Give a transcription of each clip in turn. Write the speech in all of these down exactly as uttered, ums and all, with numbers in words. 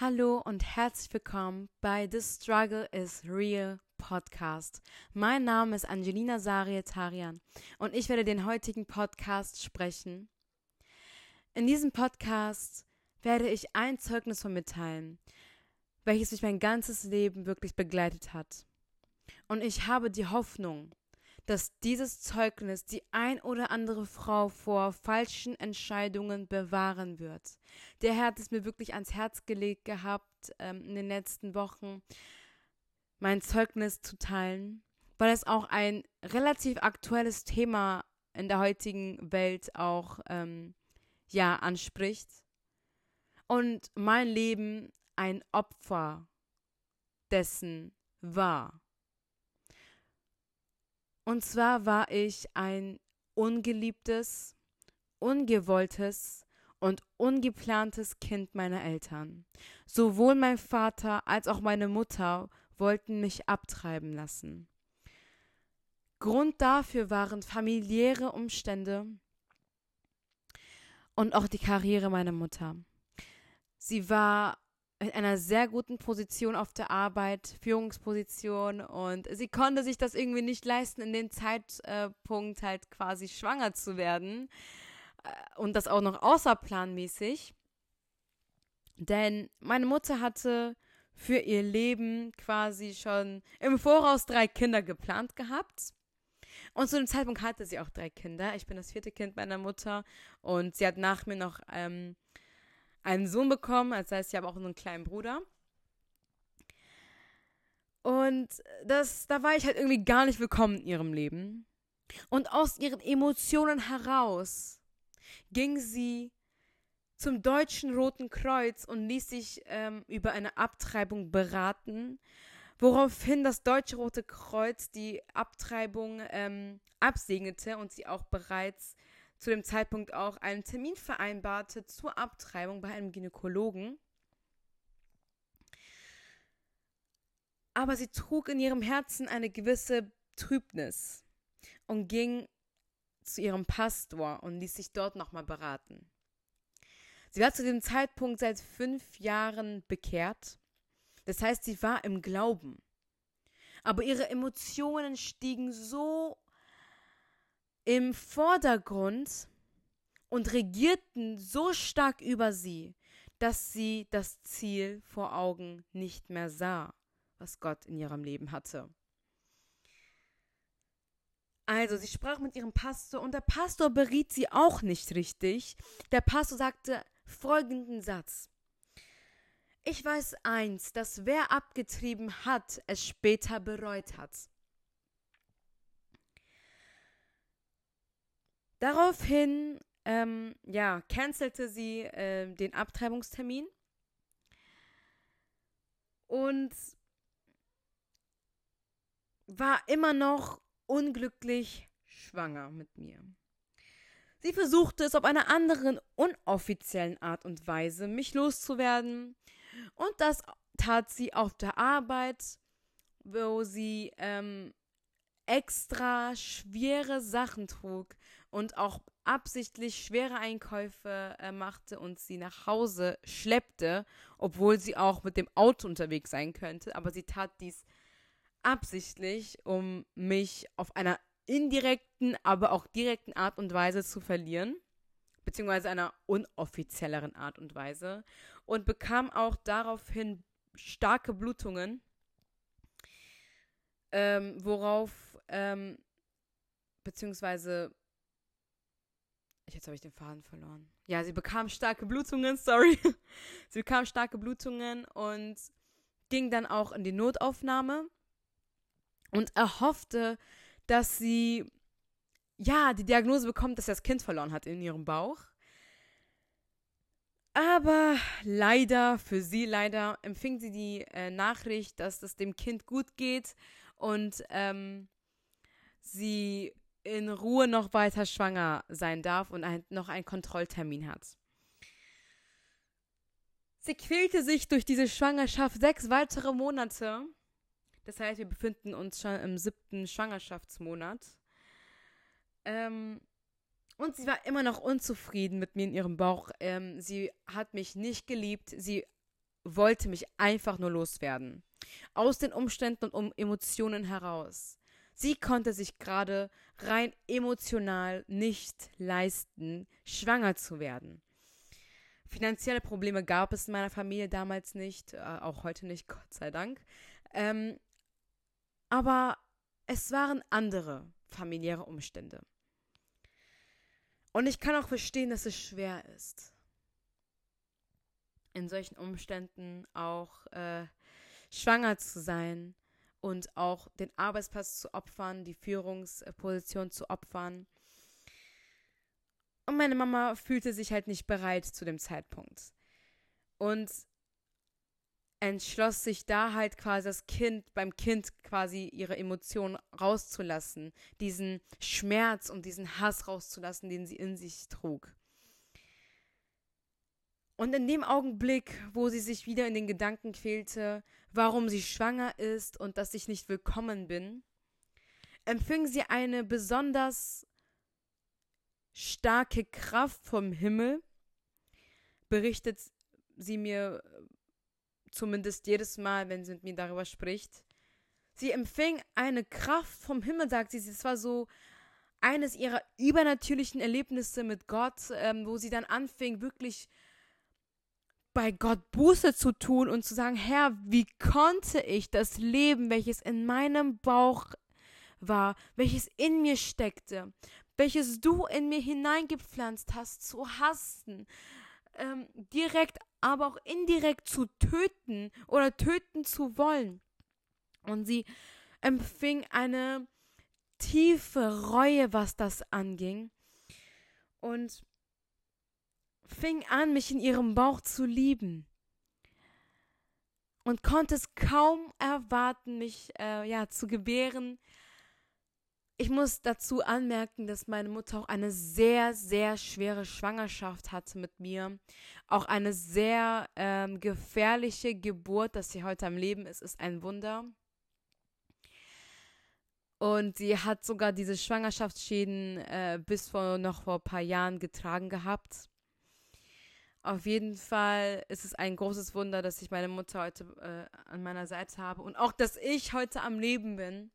Hallo und herzlich willkommen bei The Struggle is Real Podcast. Mein Name ist Angelina Sarietarian und ich werde den heutigen Podcast sprechen. In diesem Podcast werde ich ein Zeugnis von mir teilen, welches mich mein ganzes Leben wirklich begleitet hat. Und ich habe die Hoffnung, dass dieses Zeugnis die ein oder andere Frau vor falschen Entscheidungen bewahren wird. Der Herr hat es mir wirklich ans Herz gelegt gehabt, ähm, in den letzten Wochen mein Zeugnis zu teilen, weil es auch ein relativ aktuelles Thema in der heutigen Welt auch ähm, ja, anspricht. Und mein Leben ein Opfer dessen war. Und zwar war ich ein ungeliebtes, ungewolltes und ungeplantes Kind meiner Eltern. Sowohl mein Vater als auch meine Mutter wollten mich abtreiben lassen. Grund dafür waren familiäre Umstände und auch die Karriere meiner Mutter. Sie war in einer sehr guten Position auf der Arbeit, Führungsposition, und sie konnte sich das irgendwie nicht leisten, in den Zeitpunkt halt quasi schwanger zu werden und das auch noch außerplanmäßig, denn meine Mutter hatte für ihr Leben quasi schon im Voraus drei Kinder geplant gehabt. Und zu dem Zeitpunkt hatte sie auch drei Kinder. Ich bin das vierte Kind meiner Mutter und sie hat nach mir noch ähm, einen Sohn bekommen, das heißt, ich habe auch einen kleinen Bruder. Und das, da war ich halt irgendwie gar nicht willkommen in ihrem Leben. Und aus ihren Emotionen heraus ging sie zum Deutschen Roten Kreuz und ließ sich ähm, über eine Abtreibung beraten, woraufhin das Deutsche Rote Kreuz die Abtreibung ähm, absegnete und sie auch bereits zu dem Zeitpunkt auch einen Termin vereinbarte zur Abtreibung bei einem Gynäkologen. Aber sie trug in ihrem Herzen eine gewisse Trübnis und ging zu ihrem Pastor und ließ sich dort nochmal beraten. Sie war zu dem Zeitpunkt seit fünf Jahren bekehrt. Das heißt, sie war im Glauben. Aber ihre Emotionen stiegen so im Vordergrund und regierten so stark über sie, dass sie das Ziel vor Augen nicht mehr sah, was Gott in ihrem Leben hatte. Also, sie sprach mit ihrem Pastor und der Pastor beriet sie auch nicht richtig. Der Pastor sagte folgenden Satz: Ich weiß eins, dass wer abgetrieben hat, es später bereut hat. Daraufhin, ähm, ja, cancelte sie äh, den Abtreibungstermin und war immer noch unglücklich schwanger mit mir. Sie versuchte es auf einer anderen, unoffiziellen Art und Weise, mich loszuwerden, und das tat sie auf der Arbeit, wo sie ähm, extra schwere Sachen trug und auch absichtlich schwere Einkäufe äh, machte und sie nach Hause schleppte, obwohl sie auch mit dem Auto unterwegs sein könnte. Aber sie tat dies absichtlich, um mich auf einer indirekten, aber auch direkten Art und Weise zu verlieren, beziehungsweise einer unoffizielleren Art und Weise, und bekam auch daraufhin starke Blutungen, ähm, worauf, ähm, beziehungsweise Jetzt habe ich den Faden verloren. Ja, sie bekam starke Blutungen, sorry. Sie bekam starke Blutungen und ging dann auch in die Notaufnahme und erhoffte, dass sie, ja, die Diagnose bekommt, dass sie das Kind verloren hat in ihrem Bauch. Aber leider, für sie leider, empfing sie die äh, Nachricht, dass es dem Kind gut geht und ähm, sie in Ruhe noch weiter schwanger sein darf und ein, noch einen Kontrolltermin hat. Sie quälte sich durch diese Schwangerschaft sechs weitere Monate. Das heißt, wir befinden uns schon im siebten Schwangerschaftsmonat. Ähm, und sie war immer noch unzufrieden mit mir in ihrem Bauch. Ähm, sie hat mich nicht geliebt. Sie wollte mich einfach nur loswerden. Aus den Umständen und um Emotionen heraus. Sie konnte sich gerade rein emotional nicht leisten, schwanger zu werden. Finanzielle Probleme gab es in meiner Familie damals nicht, äh, auch heute nicht, Gott sei Dank. Ähm, aber es waren andere familiäre Umstände. Und ich kann auch verstehen, dass es schwer ist, in solchen Umständen auch äh, schwanger zu sein und auch den Arbeitsplatz zu opfern, die Führungsposition zu opfern. Und meine Mama fühlte sich halt nicht bereit zu dem Zeitpunkt und entschloss sich da halt quasi das Kind, beim Kind quasi ihre Emotionen rauszulassen, diesen Schmerz und diesen Hass rauszulassen, den sie in sich trug. Und in dem Augenblick, wo sie sich wieder in den Gedanken quälte, warum sie schwanger ist und dass ich nicht willkommen bin, empfing sie eine besonders starke Kraft vom Himmel, berichtet sie mir zumindest jedes Mal, wenn sie mit mir darüber spricht. Sie empfing eine Kraft vom Himmel, sagt sie. Es war so eines ihrer übernatürlichen Erlebnisse mit Gott, ähm, wo sie dann anfing, wirklich bei Gott Buße zu tun und zu sagen, Herr, wie konnte ich das Leben, welches in meinem Bauch war, welches in mir steckte, welches du in mir hineingepflanzt hast, zu hassen, ähm, direkt, aber auch indirekt zu töten oder töten zu wollen. Und sie empfing eine tiefe Reue, was das anging, und fing an, mich in ihrem Bauch zu lieben und konnte es kaum erwarten, mich äh, ja, zu gebären. Ich muss dazu anmerken, dass meine Mutter auch eine sehr, sehr schwere Schwangerschaft hatte mit mir. Auch eine sehr ähm, gefährliche Geburt, dass sie heute am Leben ist, ist ein Wunder. Und sie hat sogar diese Schwangerschaftsschäden äh, bis vor noch vor ein paar Jahren getragen gehabt. Auf jeden Fall ist es ein großes Wunder, dass ich meine Mutter heute äh, an meiner Seite habe und auch, dass ich heute am Leben bin.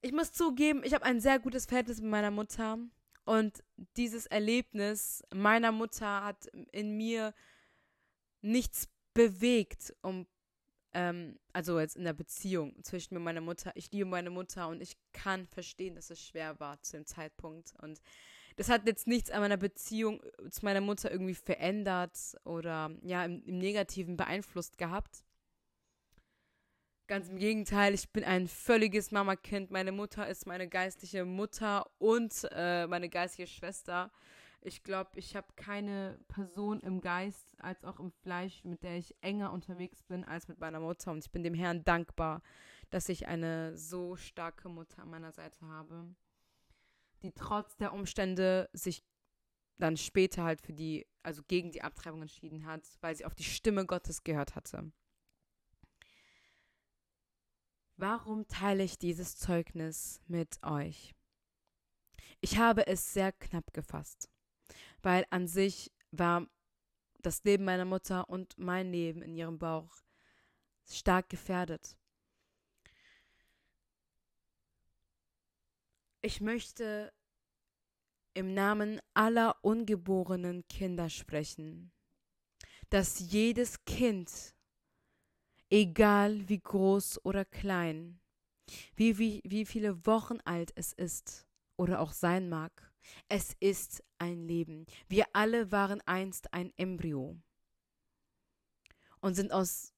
Ich muss zugeben, ich habe ein sehr gutes Verhältnis mit meiner Mutter und dieses Erlebnis meiner Mutter hat in mir nichts bewegt, um, ähm, also jetzt in der Beziehung zwischen mir und meiner Mutter. Ich liebe meine Mutter und ich kann verstehen, dass es schwer war zu dem Zeitpunkt, und das hat jetzt nichts an meiner Beziehung zu meiner Mutter irgendwie verändert oder ja im, im Negativen beeinflusst gehabt. Ganz im Gegenteil, ich bin ein völliges Mamakind. Meine Mutter ist meine geistliche Mutter und äh, meine geistige Schwester. Ich glaube, ich habe keine Person im Geist als auch im Fleisch, mit der ich enger unterwegs bin als mit meiner Mutter. Und ich bin dem Herrn dankbar, dass ich eine so starke Mutter an meiner Seite habe, die trotz der Umstände sich dann später halt für die, also gegen die Abtreibung entschieden hat, weil sie auf die Stimme Gottes gehört hatte. Warum teile ich dieses Zeugnis mit euch? Ich habe es sehr knapp gefasst, weil an sich war das Leben meiner Mutter und mein Leben in ihrem Bauch stark gefährdet. Ich möchte im Namen aller ungeborenen Kinder sprechen, dass jedes Kind, egal wie groß oder klein, wie, wie, wie viele Wochen alt es ist oder auch sein mag, es ist ein Leben. Wir alle waren einst ein Embryo und sind aus,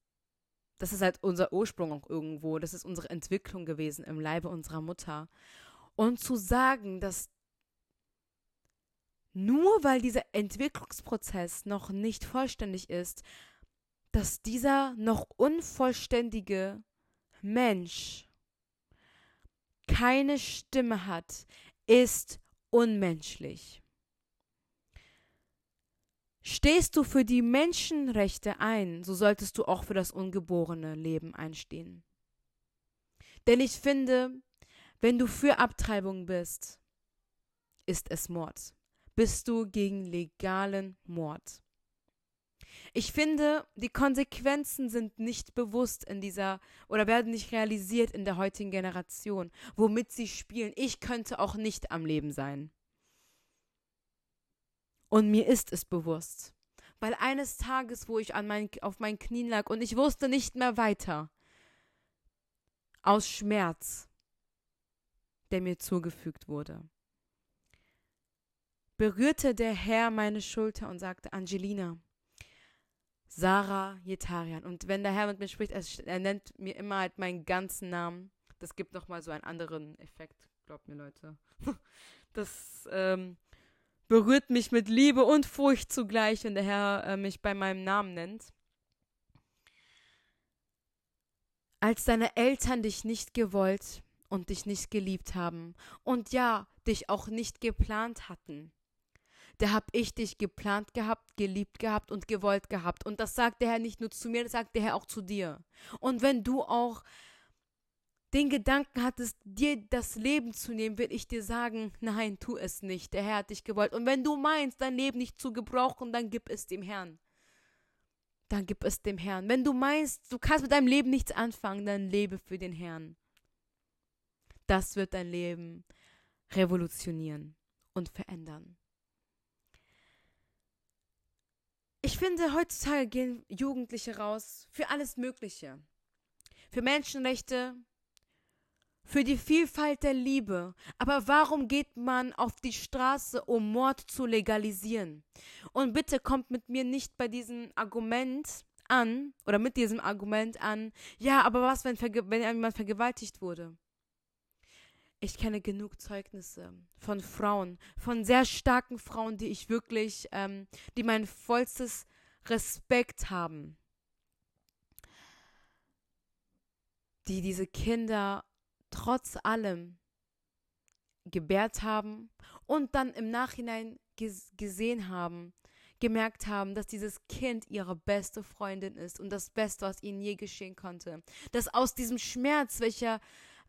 das ist halt unser Ursprung auch irgendwo, das ist unsere Entwicklung gewesen im Leibe unserer Mutter. Und zu sagen, dass nur weil dieser Entwicklungsprozess noch nicht vollständig ist, dass dieser noch unvollständige Mensch keine Stimme hat, ist unmenschlich. Stehst du für die Menschenrechte ein, so solltest du auch für das ungeborene Leben einstehen. Denn ich finde, wenn du für Abtreibung bist, ist es Mord. Bist du gegen legalen Mord. Ich finde, die Konsequenzen sind nicht bewusst in dieser oder werden nicht realisiert in der heutigen Generation, womit sie spielen. Ich könnte auch nicht am Leben sein. Und mir ist es bewusst. Weil eines Tages, wo ich an mein, auf meinen Knien lag und ich wusste nicht mehr weiter, aus Schmerz, der mir zugefügt wurde, berührte der Herr meine Schulter und sagte: Angelina Sarietarian. Und wenn der Herr mit mir spricht, er, er nennt mir immer halt meinen ganzen Namen. Das gibt nochmal so einen anderen Effekt, glaubt mir, Leute. Das ähm, berührt mich mit Liebe und Furcht zugleich, wenn der Herr äh, mich bei meinem Namen nennt. Als deine Eltern dich nicht gewollt und dich nicht geliebt haben und ja, dich auch nicht geplant hatten, da habe ich dich geplant gehabt, geliebt gehabt und gewollt gehabt. Und das sagt der Herr nicht nur zu mir, das sagt der Herr auch zu dir. Und wenn du auch den Gedanken hattest, dir das Leben zu nehmen, will ich dir sagen, nein, tu es nicht. Der Herr hat dich gewollt. Und wenn du meinst, dein Leben nicht zu gebrauchen, dann gib es dem Herrn. Dann gib es dem Herrn. Wenn du meinst, du kannst mit deinem Leben nichts anfangen, dann lebe für den Herrn. Das wird dein Leben revolutionieren und verändern. Ich finde, heutzutage gehen Jugendliche raus für alles Mögliche. Für Menschenrechte, für die Vielfalt der Liebe. Aber warum geht man auf die Straße, um Mord zu legalisieren? Und bitte kommt mit mir nicht bei diesem Argument an, oder mit diesem Argument an, ja, aber was, wenn, verge- wenn jemand vergewaltigt wurde? Ich kenne genug Zeugnisse von Frauen, von sehr starken Frauen, die ich wirklich, ähm, die mein vollstes Respekt haben. Die diese Kinder trotz allem gebärt haben und dann im Nachhinein ges- gesehen haben, gemerkt haben, dass dieses Kind ihre beste Freundin ist und das Beste, was ihnen je geschehen konnte. Dass aus diesem Schmerz, welcher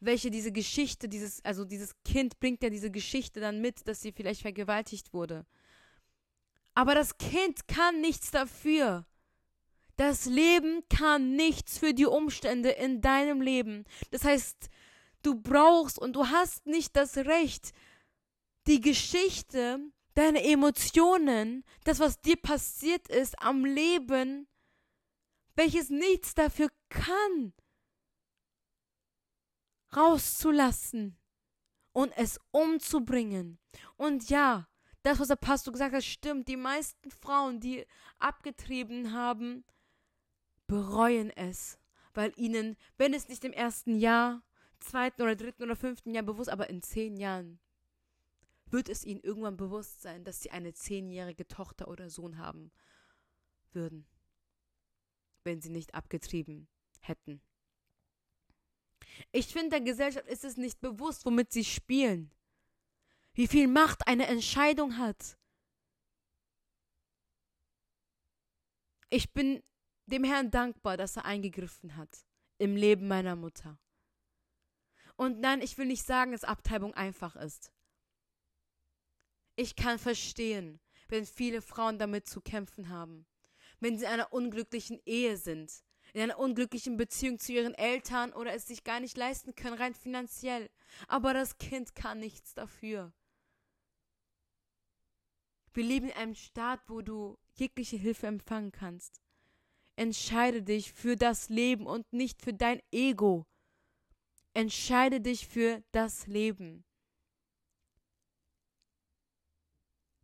welche diese Geschichte, dieses, also dieses Kind bringt ja diese Geschichte dann mit, dass sie vielleicht vergewaltigt wurde. Aber das Kind kann nichts dafür. Das Leben kann nichts für die Umstände in deinem Leben. Das heißt, du brauchst und du hast nicht das Recht, die Geschichte, deine Emotionen, das, was dir passiert ist am Leben, welches nichts dafür kann, rauszulassen und es umzubringen. Und ja, das, was der Pastor gesagt hat, stimmt. Die meisten Frauen, die abgetrieben haben, bereuen es, weil ihnen, wenn es nicht im ersten Jahr, zweiten oder dritten oder fünften Jahr bewusst, aber in zehn Jahren wird es ihnen irgendwann bewusst sein, dass sie eine zehnjährige Tochter oder Sohn haben würden, wenn sie nicht abgetrieben hätten. Ich finde, der Gesellschaft ist es nicht bewusst, womit sie spielen. Wie viel Macht eine Entscheidung hat. Ich bin dem Herrn dankbar, dass er eingegriffen hat im Leben meiner Mutter. Und nein, ich will nicht sagen, dass Abtreibung einfach ist. Ich kann verstehen, wenn viele Frauen damit zu kämpfen haben, wenn sie in einer unglücklichen Ehe sind, in einer unglücklichen Beziehung zu ihren Eltern oder es sich gar nicht leisten können, rein finanziell. Aber das Kind kann nichts dafür. Wir leben in einem Staat, wo du jegliche Hilfe empfangen kannst. Entscheide dich für das Leben und nicht für dein Ego. Entscheide dich für das Leben.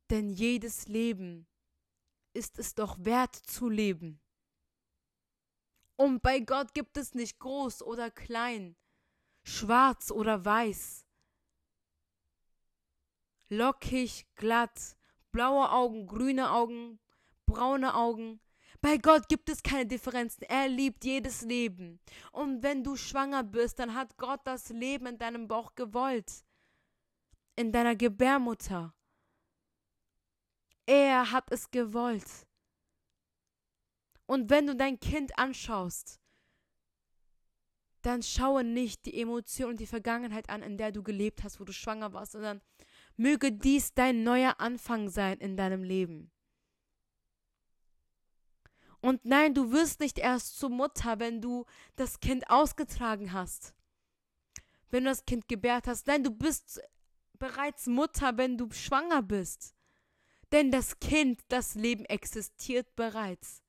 Denn jedes Leben ist es doch wert zu leben. Und bei Gott gibt es nicht groß oder klein, schwarz oder weiß, lockig, glatt, blaue Augen, grüne Augen, braune Augen. Bei Gott gibt es keine Differenzen. Er liebt jedes Leben. Und wenn du schwanger bist, dann hat Gott das Leben in deinem Bauch gewollt, in deiner Gebärmutter. Er hat es gewollt. Und wenn du dein Kind anschaust, dann schaue nicht die Emotion und die Vergangenheit an, in der du gelebt hast, wo du schwanger warst, sondern möge dies dein neuer Anfang sein in deinem Leben. Und nein, du wirst nicht erst zur Mutter, wenn du das Kind ausgetragen hast. Wenn du das Kind gebärt hast. Nein, du bist bereits Mutter, wenn du schwanger bist. Denn das Kind, das Leben existiert bereits.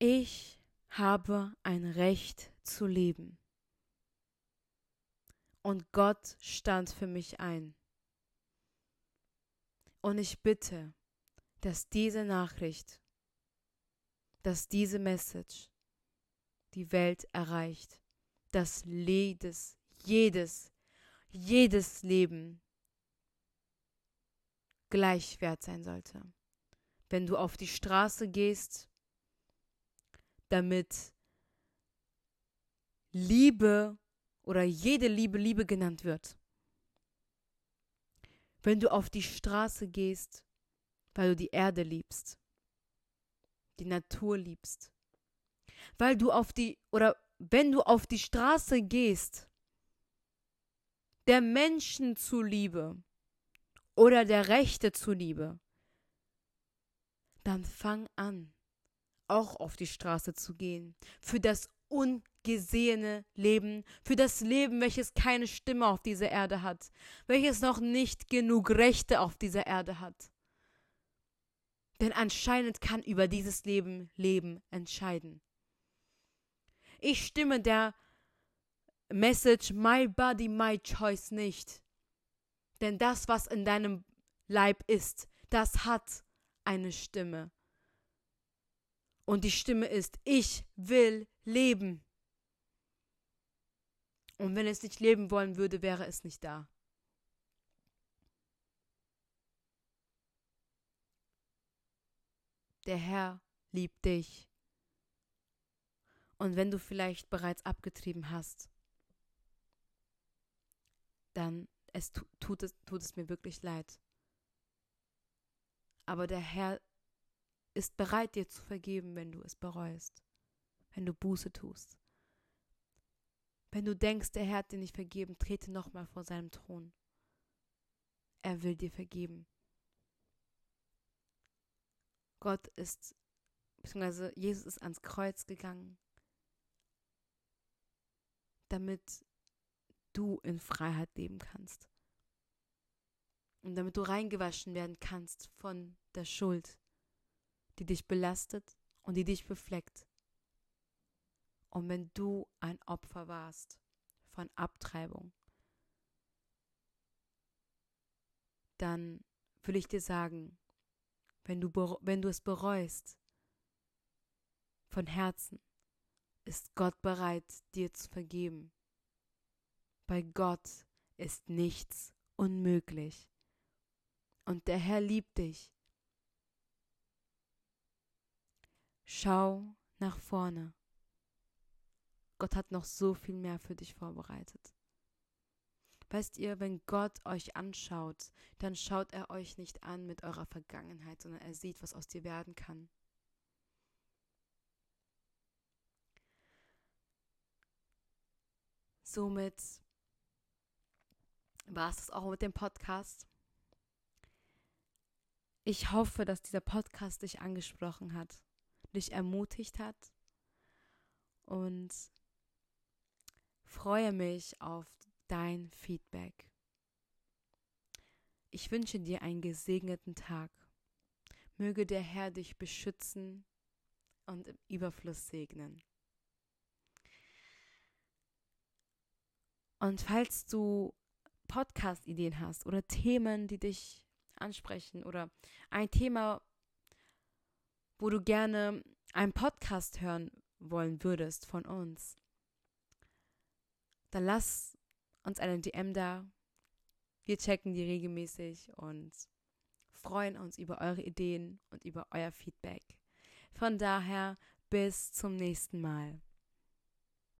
Ich habe ein Recht zu leben. Und Gott stand für mich ein. Und ich bitte, dass diese Nachricht, dass diese Message die Welt erreicht, dass jedes, jedes, jedes Leben gleich wert sein sollte. Wenn du auf die Straße gehst, damit Liebe oder jede Liebe Liebe genannt wird. Wenn du auf die Straße gehst, weil du die Erde liebst, die Natur liebst, weil du auf die, oder wenn du auf die Straße gehst, der Menschen zuliebe oder der Rechte zuliebe, dann fang an, auch auf die Straße zu gehen, für das ungesehene Leben, für das Leben, welches keine Stimme auf dieser Erde hat, welches noch nicht genug Rechte auf dieser Erde hat. Denn anscheinend kann über dieses Leben Leben entscheiden. Ich stimme der Message My Body, My Choice nicht. Denn das, was in deinem Leib ist, das hat eine Stimme. Und die Stimme ist, ich will leben. Und wenn es nicht leben wollen würde, wäre es nicht da. Der Herr liebt dich. Und wenn du vielleicht bereits abgetrieben hast, dann es tu, tut, es, tut es mir wirklich leid. Aber der Herr ist bereit, dir zu vergeben, wenn du es bereust, wenn du Buße tust. Wenn du denkst, der Herr hat dir nicht vergeben, trete nochmal vor seinem Thron. Er will dir vergeben. Gott ist, beziehungsweise Jesus ist ans Kreuz gegangen, damit du in Freiheit leben kannst. Und damit du reingewaschen werden kannst von der Schuld, die dich belastet und die dich befleckt. Und wenn du ein Opfer warst von Abtreibung, dann will ich dir sagen, wenn du, wenn du es bereust, von Herzen, ist Gott bereit, dir zu vergeben. Bei Gott ist nichts unmöglich. Und der Herr liebt dich. Schau nach vorne. Gott hat noch so viel mehr für dich vorbereitet. Weißt ihr, wenn Gott euch anschaut, dann schaut er euch nicht an mit eurer Vergangenheit, sondern er sieht, was aus dir werden kann. Somit war es das auch mit dem Podcast. Ich hoffe, dass dieser Podcast dich angesprochen hat, dich ermutigt hat, und freue mich auf dein Feedback. Ich wünsche dir einen gesegneten Tag. Möge der Herr dich beschützen und im Überfluss segnen. Und falls du Podcast-Ideen hast oder Themen, die dich ansprechen oder ein Thema, wo du gerne einen Podcast hören wollen würdest von uns, dann lass uns eine D M da. Wir checken die regelmäßig und freuen uns über eure Ideen und über euer Feedback. Von daher bis zum nächsten Mal.